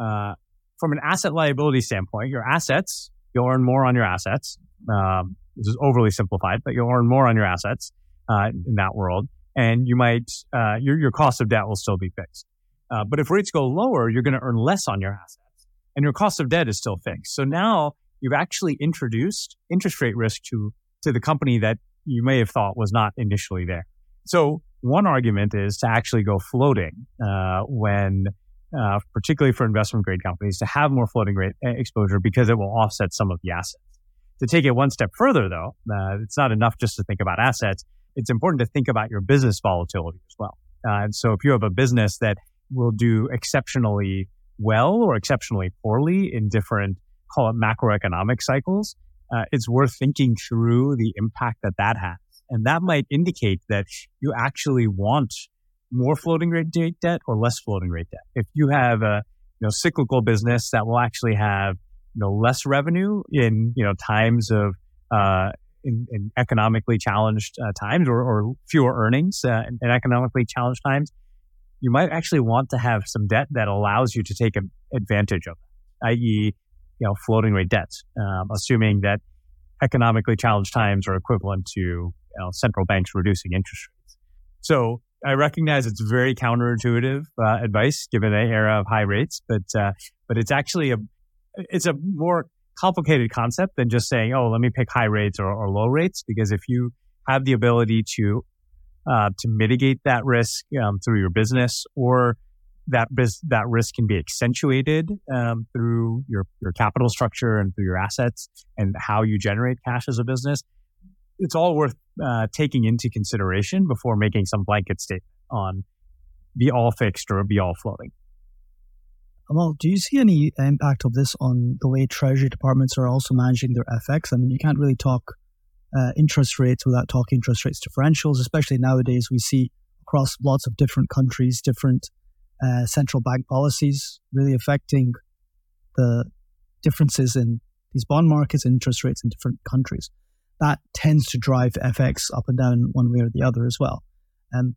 uh, from an asset liability standpoint, your assets, you'll earn more on your assets. Um, this is overly simplified, but you'll earn more on your assets, uh, in that world. And you might, uh, your, your cost of debt will still be fixed. Uh, but if rates go lower, you're going to earn less on your assets and your cost of debt is still fixed. So now you've actually introduced interest rate risk to, to the company that you may have thought was not initially there. So one argument is to actually go floating, uh, when, uh, particularly for investment grade companies, to have more floating rate exposure because it will offset some of the assets. To take it one step further though, uh, it's not enough just to think about assets. It's important to think about your business volatility as well. Uh, and so if you have a business that will do exceptionally well or exceptionally poorly in different, call it macroeconomic cycles, uh, it's worth thinking through the impact that that has. And that might indicate that you actually want more floating rate debt or less floating rate debt. If you have a you know cyclical business that will actually have you know less revenue in you know times of uh in, in economically challenged uh, times or, or fewer earnings uh, in, in economically challenged times, you might actually want to have some debt that allows you to take advantage of it, that is, you know floating rate debt, um, assuming that economically challenged times are equivalent to You know, central banks reducing interest rates. So I recognize it's very counterintuitive uh, advice given the era of high rates, but uh, but it's actually a it's a more complicated concept than just saying, oh, let me pick high rates or, or low rates. Because if you have the ability to uh, to mitigate that risk um, through your business, or that bis- that risk can be accentuated um, through your your capital structure and through your assets and how you generate cash as a business, it's all worth uh, taking into consideration before making some blanket statement on be all fixed or be all floating. Well, do you see any impact of this on the way treasury departments are also managing their F X? I mean, you can't really talk uh, interest rates without talking interest rates differentials, especially nowadays. We see across lots of different countries, different uh, central bank policies really affecting the differences in these bond markets and interest rates in different countries. That tends to drive F X up and down one way or the other as well. Um,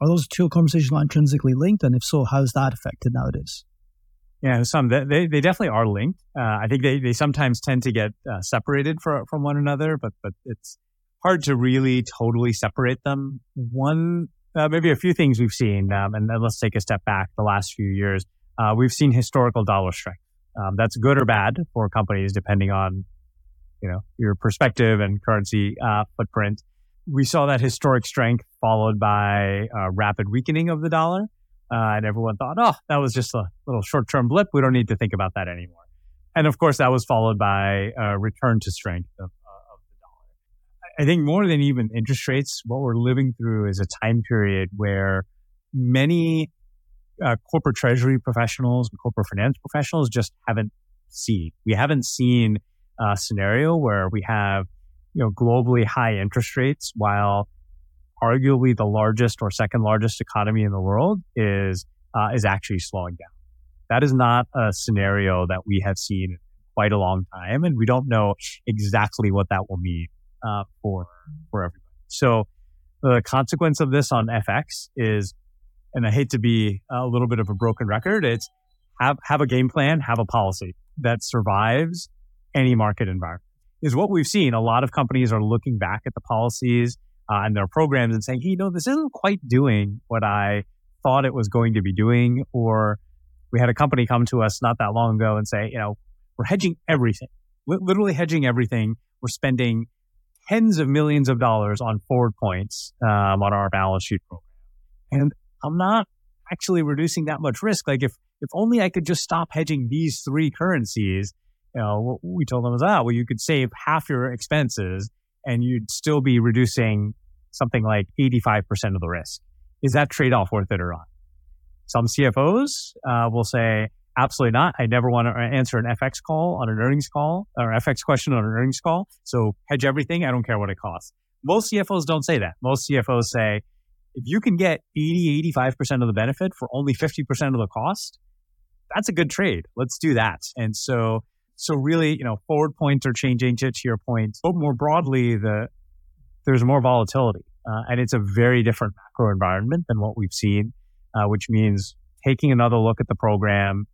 are those two conversations not intrinsically linked? And if so, how is that affected nowadays? Yeah, some they they definitely are linked. Uh, I think they, they sometimes tend to get uh, separated for, from one another, but but it's hard to really totally separate them. One, uh, maybe a few things we've seen, um, and then let's take a step back the last few years. Uh, we've seen historical dollar strength. Um, that's good or bad for companies, depending on you know, your perspective and currency uh, footprint. We saw that historic strength followed by a rapid weakening of the dollar. Uh, and everyone thought, oh, that was just a little short-term blip. We don't need to think about that anymore. And of course, that was followed by a return to strength of, uh, of the dollar. I think more than even interest rates, what we're living through is a time period where many uh, corporate treasury professionals and corporate finance professionals just haven't seen. We haven't seen Uh, scenario where we have, you know, globally high interest rates while arguably the largest or second largest economy in the world is uh, is actually slowing down. That is not a scenario that we have seen in quite a long time, and we don't know exactly what that will mean uh, for for everybody. So the consequence of this on F X is, and I hate to be a little bit of a broken record, it's have have a game plan, have a policy. that survives any market environment. Is what we've seen. A lot of companies are looking back at the policies uh, and their programs and saying, hey, you know, this isn't quite doing what I thought it was going to be doing. Or we had a company come to us not that long ago and say, you know, we're hedging everything, literally hedging everything. We're spending tens of millions of dollars on forward points um, on our balance sheet program. And I'm not actually reducing that much risk. Like if, if only I could just stop hedging these three currencies. You know, what we told them was, ah, well, you could save half your expenses and you'd still be reducing something like eighty-five percent of the risk. Is that trade-off worth it or not? Some C F Os uh, will say, absolutely not. I never want to answer an F X call on an earnings call or F X question on an earnings call. So hedge everything. I don't care what it costs. Most C F Os don't say that. Most C F Os say, if you can get eighty, eighty-five percent of the benefit for only fifty percent of the cost, that's a good trade. Let's do that. And so... So really, you know, forward points are changing to, to your point, but more broadly, the there's more volatility, uh, and it's a very different macro environment than what we've seen, uh, which means taking another look at the program.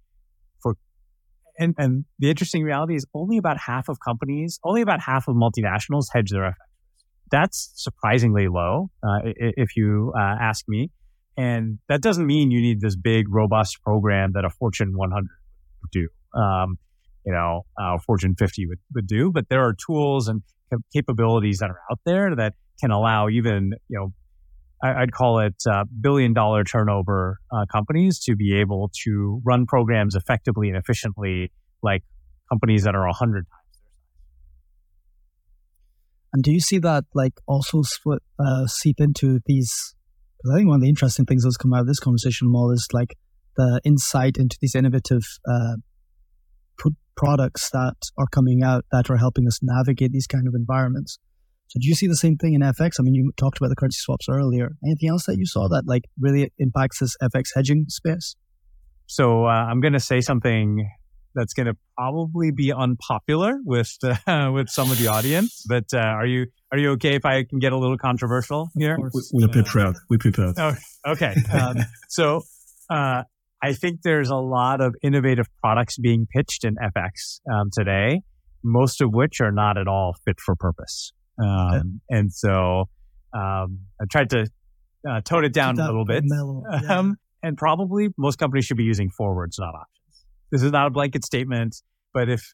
For and, and the interesting reality is only about half of companies, only about half of multinationals hedge their F X. That's surprisingly low, uh, if you uh, ask me, and that doesn't mean you need this big, robust program that a Fortune one hundred would do. Um, you know, uh, Fortune fifty would, would do, but there are tools and capabilities that are out there that can allow even, you know, I, I'd call it uh, billion dollar turnover uh, companies to be able to run programs effectively and efficiently, like companies that are a hundred times their size. And do you see that like also split, uh, seep into these? Because I think one of the interesting things that's come out of this conversation more is like the insight into these innovative uh, products that are coming out that are helping us navigate these kind of environments. So do you see the same thing in F X? I mean, you talked about the currency swaps earlier. Anything else that you saw that like really impacts this F X hedging space? So uh, I'm going to say something that's going to probably be unpopular with uh, with some of the audience. But uh, are you are you okay if I can get a little controversial here? We're prepared. We're prepared. Oh, okay. Um, so. Uh, I think there's a lot of innovative products being pitched in F X um, today, most of which are not at all fit for purpose. Um, okay. And so um, I tried to uh, tone it down a little bit. Yeah. Um, and probably most companies should be using forwards, not options. This is not a blanket statement, but if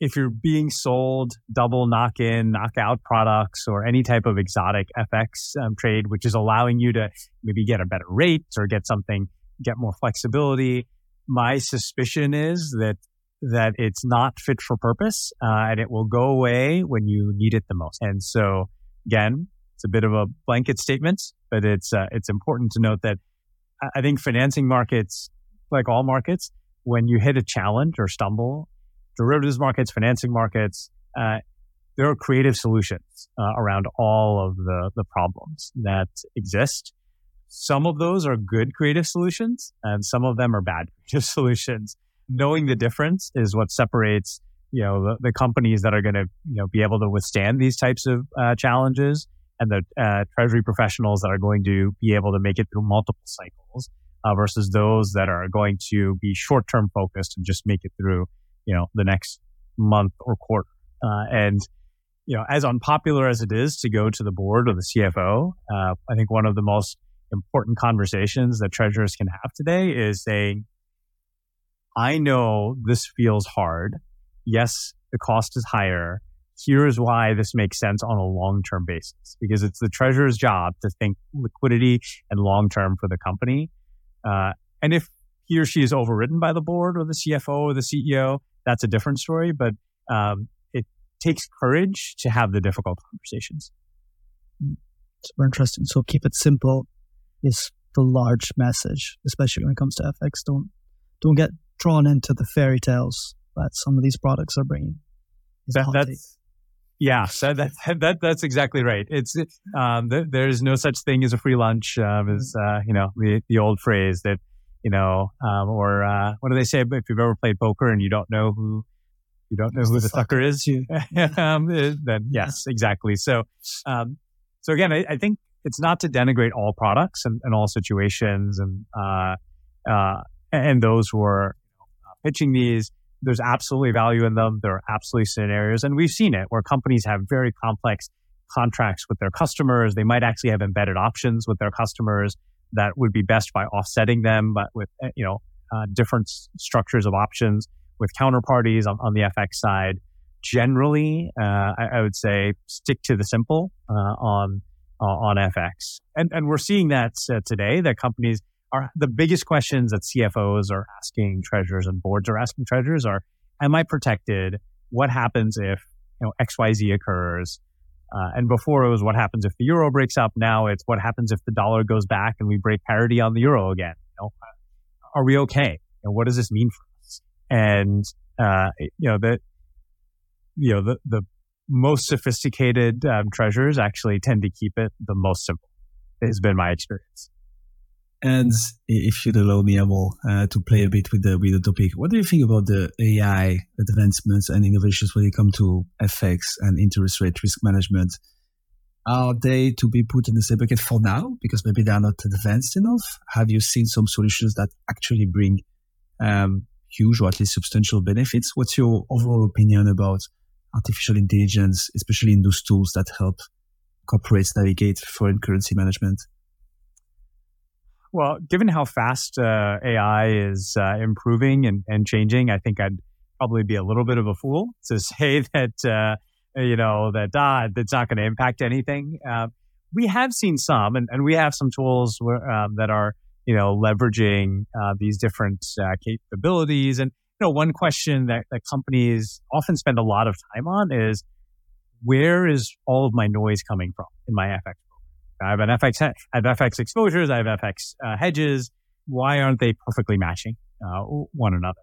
if you're being sold double knock-in, knock-out products or any type of exotic F X um, trade, which is allowing you to maybe get a better rate or get something... get more flexibility. My suspicion is that that it's not fit for purpose, uh, and it will go away when you need it the most. And so, again, it's a bit of a blanket statement, but it's uh, it's important to note that I think financing markets, like all markets, when you hit a challenge or stumble, derivatives markets, financing markets, uh, there are creative solutions uh, around all of the the problems that exist. Some of those are good creative solutions and some of them are bad creative solutions. Knowing the difference is what separates, you know, the, the companies that are going to, you know, be able to withstand these types of uh, challenges and the uh, treasury professionals that are going to be able to make it through multiple cycles uh, versus those that are going to be short-term focused and just make it through, you know, the next month or quarter. Uh, and you know, as unpopular as it is to go to the board or the C F O, uh, I think one of the most important conversations that treasurers can have today is saying, I know this feels hard. Yes, the cost is higher. Here's why this makes sense on a long-term basis, because it's the treasurer's job to think liquidity and long-term for the company. Uh, and if he or she is overridden by the board or the C F O or the C E O, that's a different story, but um, it takes courage to have the difficult conversations. Super interesting. So keep it simple is the large message, especially when it comes to F X. Don't don't get drawn into the fairy tales that some of these products are bringing. That, that's, yeah, that, that, that, that's exactly right. It's um, th- there is no such thing as a free lunch, um, is uh, you know the the old phrase that you know, um, or uh, what do they say? If you've ever played poker and you don't know who you don't know who the sucker is, you, um, then yes, exactly. So, um, so again, I, I think. It's not to denigrate all products and, and all situations and uh, uh, and those who are you know, pitching these, There's absolutely value in them. There are absolutely scenarios. And we've seen it where companies have very complex contracts with their customers. They might actually have embedded options with their customers that would be best by offsetting them, but with, you know, uh, different structures of options with counterparties on, on the F X side. Generally, uh, I, I would say stick to the simple uh, on uh, on F X. And and we're seeing that uh, today, that companies are, the biggest questions that C F Os are asking treasurers and boards are asking treasurers are, am I protected? What happens if, you know, X Y Z occurs? Uh, and before it was what happens if the euro breaks up. Now it's what happens if the dollar goes back and we break parity on the euro again. You know, are we okay? And what does this mean for us? And uh, you know the you know the the most sophisticated um, treasurers actually tend to keep it the most simple. It's been my experience. And if you'd allow me, I will uh, to play a bit with the with the topic. What do you think about the A I advancements and innovations when it comes to F X and interest rate risk management? Are they to be put in the same bucket for now because maybe they are not advanced enough? Have you seen some solutions that actually bring um, huge or at least substantial benefits? What's your overall opinion about artificial intelligence, especially in those tools that help corporates navigate foreign currency management? Well, given how fast uh, A I is uh, improving and, and changing, I think I'd probably be a little bit of a fool to say that, uh, you know, that ah, it's not going to impact anything. Uh, we have seen some, and, and we have some tools where, um, that are, you know, leveraging uh, these different uh, capabilities. And, you know, one question that, that companies often spend a lot of time on is, where is all of my noise coming from in my F X? I have an F X, I have F X exposures, I have F X uh, hedges. Why aren't they perfectly matching uh, one another?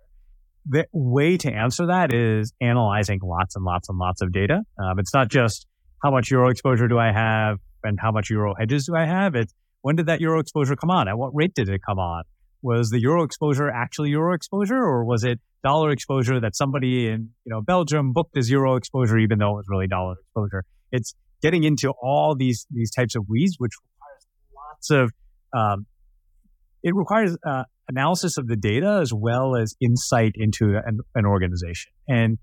The way to answer that is analyzing lots and lots and lots of data. Um, it's not just how much euro exposure do I have and how much euro hedges do I have. It's when did that euro exposure come on? At what rate did it come on? Was the euro exposure actually euro exposure, or was it dollar exposure that somebody in you know Belgium booked as euro exposure even though it was really dollar exposure? It's getting into all these these types of weeds, which requires lots of, um, it requires uh, analysis of the data as well as insight into an, an organization. And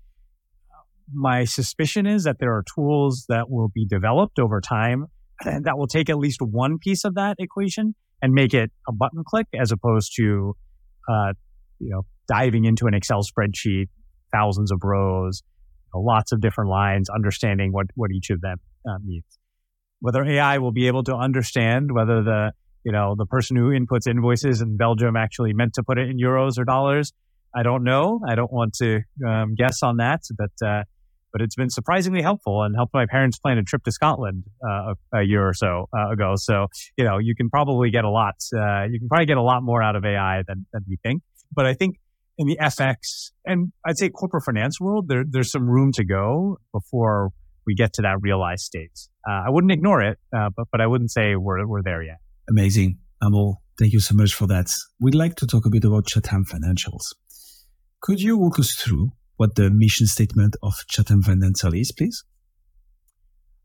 my suspicion is that there are tools that will be developed over time that will take at least one piece of that equation and make it a button click, as opposed to, uh, you know, diving into an Excel spreadsheet, thousands of rows, you know, lots of different lines, understanding what what each of them Uh, means. Whether A I will be able to understand whether the you know the person who inputs invoices in Belgium actually meant to put it in euros or dollars, I don't know. I don't want to um, guess on that, but uh, but it's been surprisingly helpful and helped my parents plan a trip to Scotland uh, a, a year or so uh, ago. So you know you can probably get a lot. Uh, you can probably get a lot more out of A I than than we think. But I think in the F X and I'd say corporate finance world, there there's some room to go before we get to that realized state. Uh, I wouldn't ignore it, uh, but but I wouldn't say we're we're there yet. Amazing, Amol. Thank you so much for that. We'd like to talk a bit about Chatham Financials. Could you walk us through what the mission statement of Chatham Financial is, please?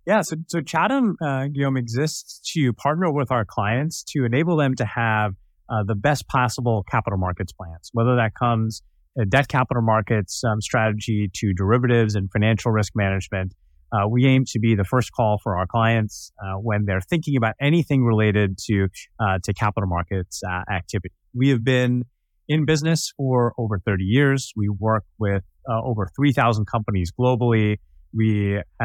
Yeah, so so Chatham, uh, Guillaume, exists to partner with our clients to enable them to have uh, the best possible capital markets plans, whether that comes a debt capital markets um, strategy to derivatives and financial risk management. Uh, we aim to be the first call for our clients uh, when they're thinking about anything related to uh, to capital markets uh, activity. We have been in business for over thirty years. We work with uh, over three thousand companies globally. We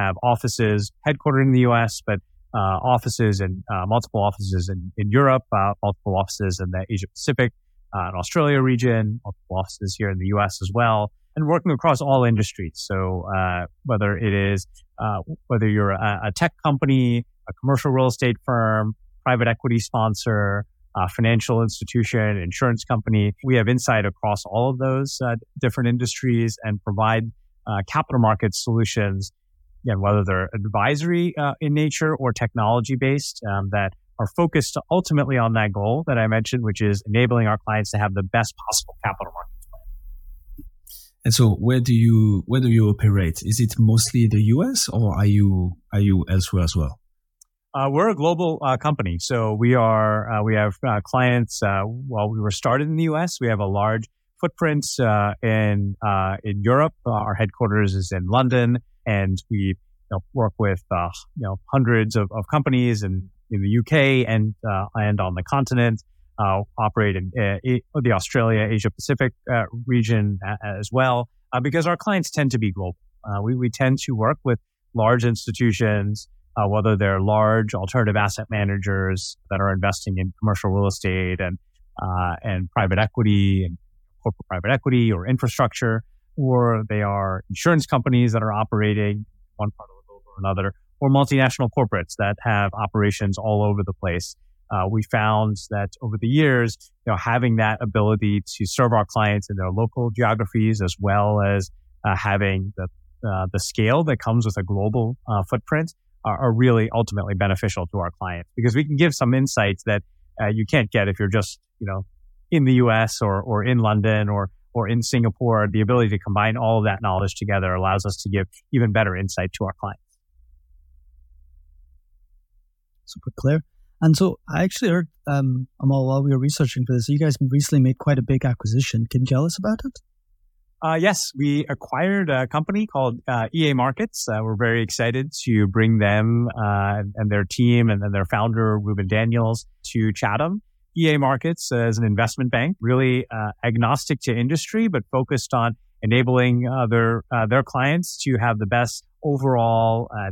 have offices headquartered in the U S, but uh, offices and uh, multiple offices in, in Europe, uh, multiple offices in the Asia Pacific uh, and Australia region, multiple offices here in the U S as well. And working across all industries. So uh, whether it is, uh, whether you're a, a tech company, a commercial real estate firm, private equity sponsor, a financial institution, insurance company, we have insight across all of those uh, different industries and provide uh, capital market solutions, again, whether they're advisory uh, in nature or technology-based, um, that are focused ultimately on that goal that I mentioned, which is enabling our clients to have the best possible capital market. And so, where do you where do you operate? Is it mostly the U S, or are you are you elsewhere as well? Uh, we're a global uh, company, so we are uh, we have uh, clients. Uh, while we were started in the U S, we have a large footprints uh, in uh, in Europe. Uh, our headquarters is in London, and we you know, work with uh, you know hundreds of, of companies in, in the U K and uh, and on the continent. Uh, operate in uh, the Australia Asia Pacific uh, region as well, uh, because our clients tend to be global. Uh, we we tend to work with large institutions, uh, whether they're large alternative asset managers that are investing in commercial real estate and uh, and private equity and corporate private equity or infrastructure, or they are insurance companies that are operating one part of the globe or another, or multinational corporates that have operations all over the place. Uh, we found that over the years, you know, having that ability to serve our clients in their local geographies, as well as uh, having the uh, the scale that comes with a global uh, footprint, are, are really ultimately beneficial to our clients, because we can give some insights that uh, you can't get if you're just you know in the U S or or in London or or in Singapore. The ability to combine all of that knowledge together allows us to give even better insight to our clients. Super clear. And so I actually heard, um, Amal, while we were researching for this, you guys recently made quite a big acquisition. Can you tell us about it? Uh, yes, we acquired a company called uh, E A Markets. Uh, we're very excited to bring them uh, and their team and, and their founder, Ruben Daniels, to Chatham. E A Markets uh, is an investment bank, really uh, agnostic to industry, but focused on enabling uh, their, uh, their clients to have the best overall uh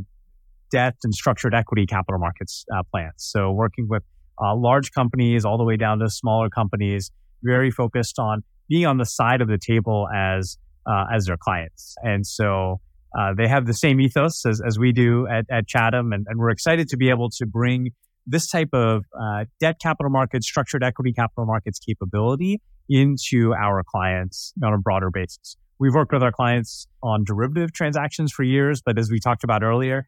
debt and structured equity capital markets uh, plans. So working with uh, large companies all the way down to smaller companies, very focused on being on the side of the table as uh, as their clients. And so uh, they have the same ethos as, as we do at, at Chatham. And, and we're excited to be able to bring this type of uh, debt capital markets, structured equity capital markets capability into our clients on a broader basis. We've worked with our clients on derivative transactions for years, but as we talked about earlier,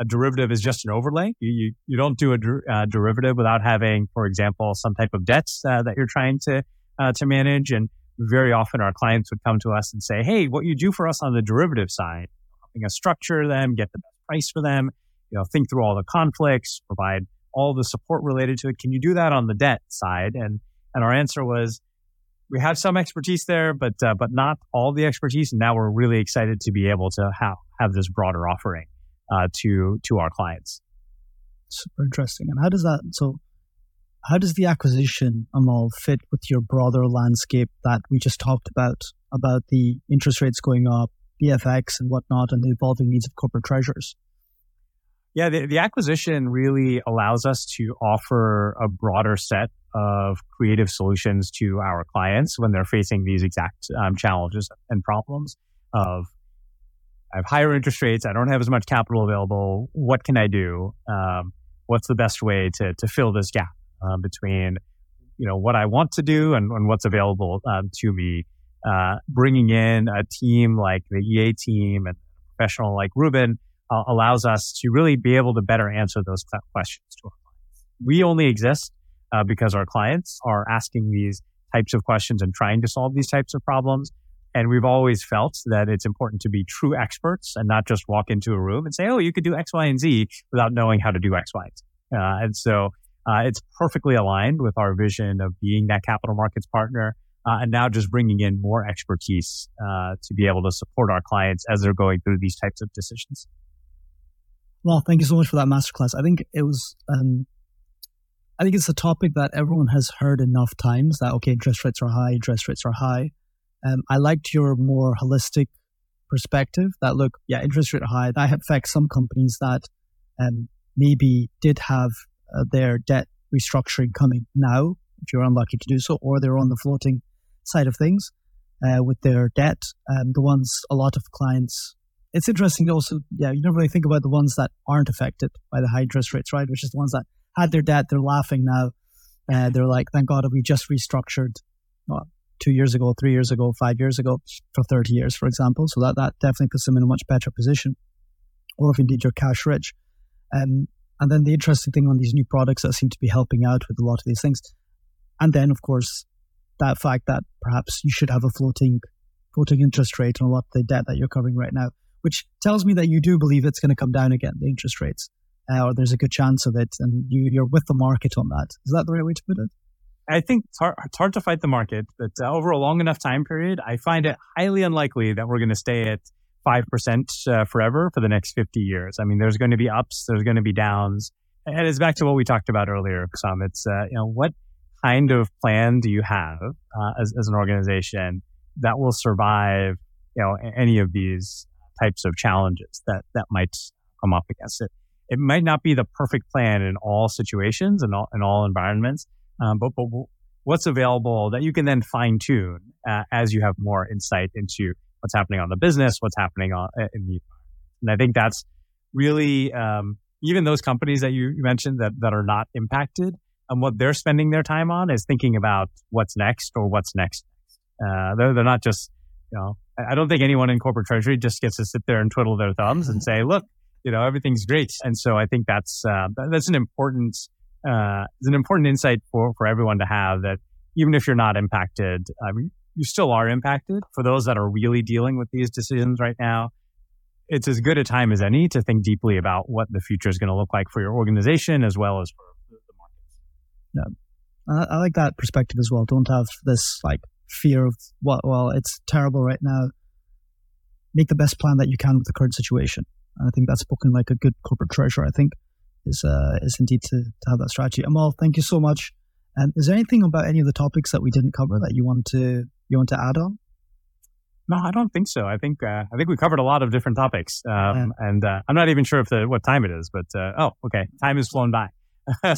a derivative is just an overlay. You you, you don't do a der- uh, derivative without having, for example, some type of debts uh, that you're trying to uh, to manage. And very often our clients would come to us and say, "Hey, what you do for us on the derivative side, helping us structure them, get the best price for them, you know, think through all the conflicts, provide all the support related to it. Can you do that on the debt side?" And and our answer was, we have some expertise there, but uh, but not all the expertise. And now we're really excited to be able to ha- have this broader offering Uh, to to our clients. Super interesting. And how does that? So, how does the acquisition, Amal, fit with your broader landscape that we just talked about about the interest rates going up, the F X and whatnot, and the evolving needs of corporate treasurers? Yeah, the, the acquisition really allows us to offer a broader set of creative solutions to our clients when they're facing these exact um, challenges and problems of, I have higher interest rates, I don't have as much capital available, what can I do? Um, what's the best way to to fill this gap uh, between you know what I want to do and, and what's available um, to me? Uh, bringing in a team like the E A team and a professional like Ruben uh, allows us to really be able to better answer those questions to our clients. We only exist uh, because our clients are asking these types of questions and trying to solve these types of problems. And we've always felt that it's important to be true experts and not just walk into a room and say, "Oh, you could do X, Y, and Z" without knowing how to do X, Y, and Z. Uh, and so uh, it's perfectly aligned with our vision of being that capital markets partner uh, and now just bringing in more expertise uh, to be able to support our clients as they're going through these types of decisions. Well, thank you so much for that masterclass. I think it was... Um... I think it's a topic that everyone has heard enough times that, okay, interest rates are high, interest rates are high. Um, I liked your more holistic perspective that, look, yeah, interest rate high, that affects some companies that um, maybe did have uh, their debt restructuring coming now, if you're unlucky to do so, or they're on the floating side of things uh, with their debt. Um, the ones, a lot of clients, it's interesting also, yeah, you never really think about the ones that aren't affected by the high interest rates, right? Which is the ones that had their debt, they're laughing now. Uh, they're like, thank God we just restructured. Well, two years ago, three years ago, five years ago, for thirty years, for example. So that, that definitely puts them in a much better position, or if indeed you're cash rich. Um, and then the interesting thing on these new products that seem to be helping out with a lot of these things. And then, of course, that fact that perhaps you should have a floating floating interest rate on a lot of the debt that you're covering right now, which tells me that you do believe it's going to come down again, the interest rates, uh, or there's a good chance of it, and you, you're with the market on that. Is that the right way to put it? I think it's hard, it's hard to fight the market, but uh, over a long enough time period, I find it highly unlikely that we're going to stay at five percent uh, forever for the next fifty years. I mean, there's going to be ups, there's going to be downs. And it's back to what we talked about earlier, Sam. It's, uh, you know, what kind of plan do you have uh, as, as an organization that will survive, you know, any of these types of challenges that, that might come up against it? It might not be the perfect plan in all situations and all, in all environments, um, but, but what's available that you can then fine tune uh, as you have more insight into what's happening on the business, what's happening on, in the environment. And I think that's really, um, even those companies that you mentioned that, that are not impacted, and um, what they're spending their time on is thinking about what's next or what's next. Uh, they're, they're not just, you know, I don't think anyone in corporate treasury just gets to sit there and twiddle their thumbs and say, look, you know, everything's great. And so I think that's, uh, that's an important, uh, it's an important insight for, for everyone to have, that even if you're not impacted, I mean, you still are impacted. For those that are really dealing with these decisions right now, it's as good a time as any to think deeply about what the future is going to look like for your organization as well as for the markets. Yeah. I, I like that perspective as well. Don't have this like fear of, well, well, it's terrible right now. Make the best plan that you can with the current situation. And I think that's spoken like a good corporate treasurer, I think, is uh, is indeed to, to have that strategy. Amal, thank you so much. And is there anything about any of the topics that we didn't cover that you want to you want to add on? No, I don't think so. I think uh, I think we covered a lot of different topics, um, yeah. and uh, I'm not even sure if the what time it is. But uh, oh, okay, time has flown by. yeah,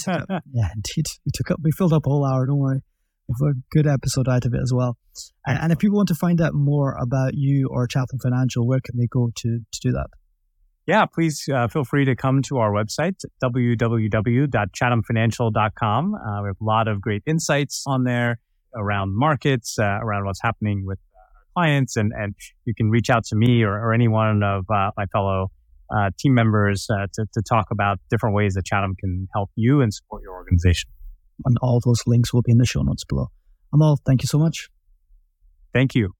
indeed, we took up, we filled up a whole hour. Don't worry, we've got a good episode out of it as well. And, and if people want to find out more about you or Chatham Financial, where can they go to to do that? Yeah, please uh, feel free to come to our website, w w w dot chatham financial dot com. Uh, we have a lot of great insights on there around markets, uh, around what's happening with our clients. And, and you can reach out to me or, or any one of uh, my fellow uh, team members uh, to, to talk about different ways that Chatham can help you and support your organization. And all those links will be in the show notes below. Amal, thank you so much. Thank you.